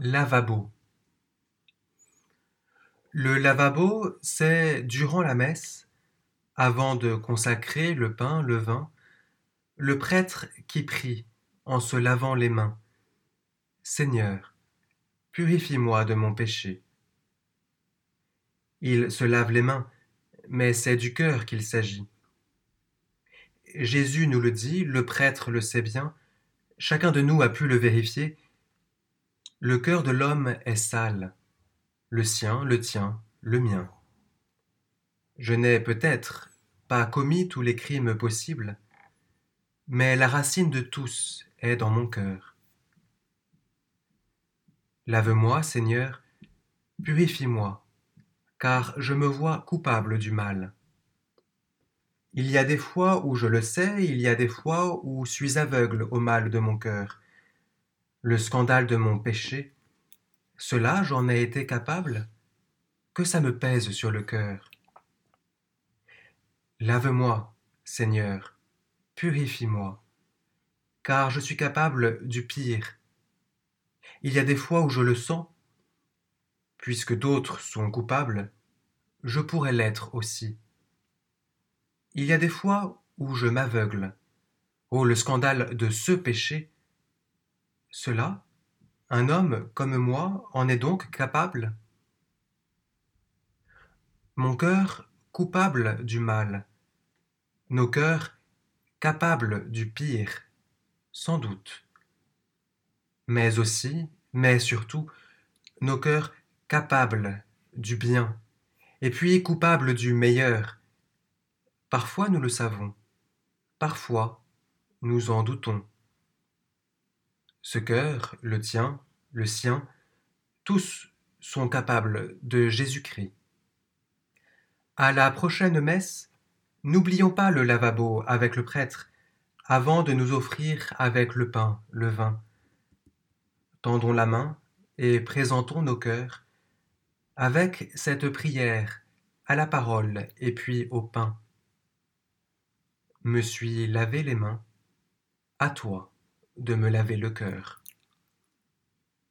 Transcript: Lavabo. Le lavabo, c'est durant la messe, avant de consacrer le pain, le vin, le prêtre qui prie en se lavant les mains. « Seigneur, purifie-moi de mon péché. » Il se lave les mains, mais c'est du cœur qu'il s'agit. Jésus nous le dit, le prêtre le sait bien, chacun de nous a pu le vérifier. Le cœur de l'homme est sale, le sien, le tien, le mien. Je n'ai peut-être pas commis tous les crimes possibles, mais la racine de tous est dans mon cœur. Lave-moi, Seigneur, purifie-moi, car je me vois coupable du mal. Il y a des fois où je le sais, il y a des fois où je suis aveugle au mal de mon cœur. Le scandale de mon péché, cela j'en ai été capable, que ça me pèse sur le cœur. Lave-moi, Seigneur, purifie-moi, car je suis capable du pire. Il y a des fois où je le sens, puisque d'autres sont coupables, je pourrais l'être aussi. Il y a des fois où je m'aveugle. Oh, le scandale de ce péché! Cela, un homme comme moi en est donc capable? Mon cœur coupable du mal, nos cœurs capables du pire, sans doute. Mais aussi, mais surtout, nos cœurs capables du bien, et puis coupables du meilleur. Parfois nous le savons, parfois nous en doutons. Ce cœur, le tien, le sien, tous sont capables de Jésus-Christ. À la prochaine messe, n'oublions pas le lavabo avec le prêtre, avant de nous offrir avec le pain, le vin. Tendons la main et présentons nos cœurs avec cette prière à la parole et puis au pain. Me suis lavé les mains, à toi de me laver le cœur.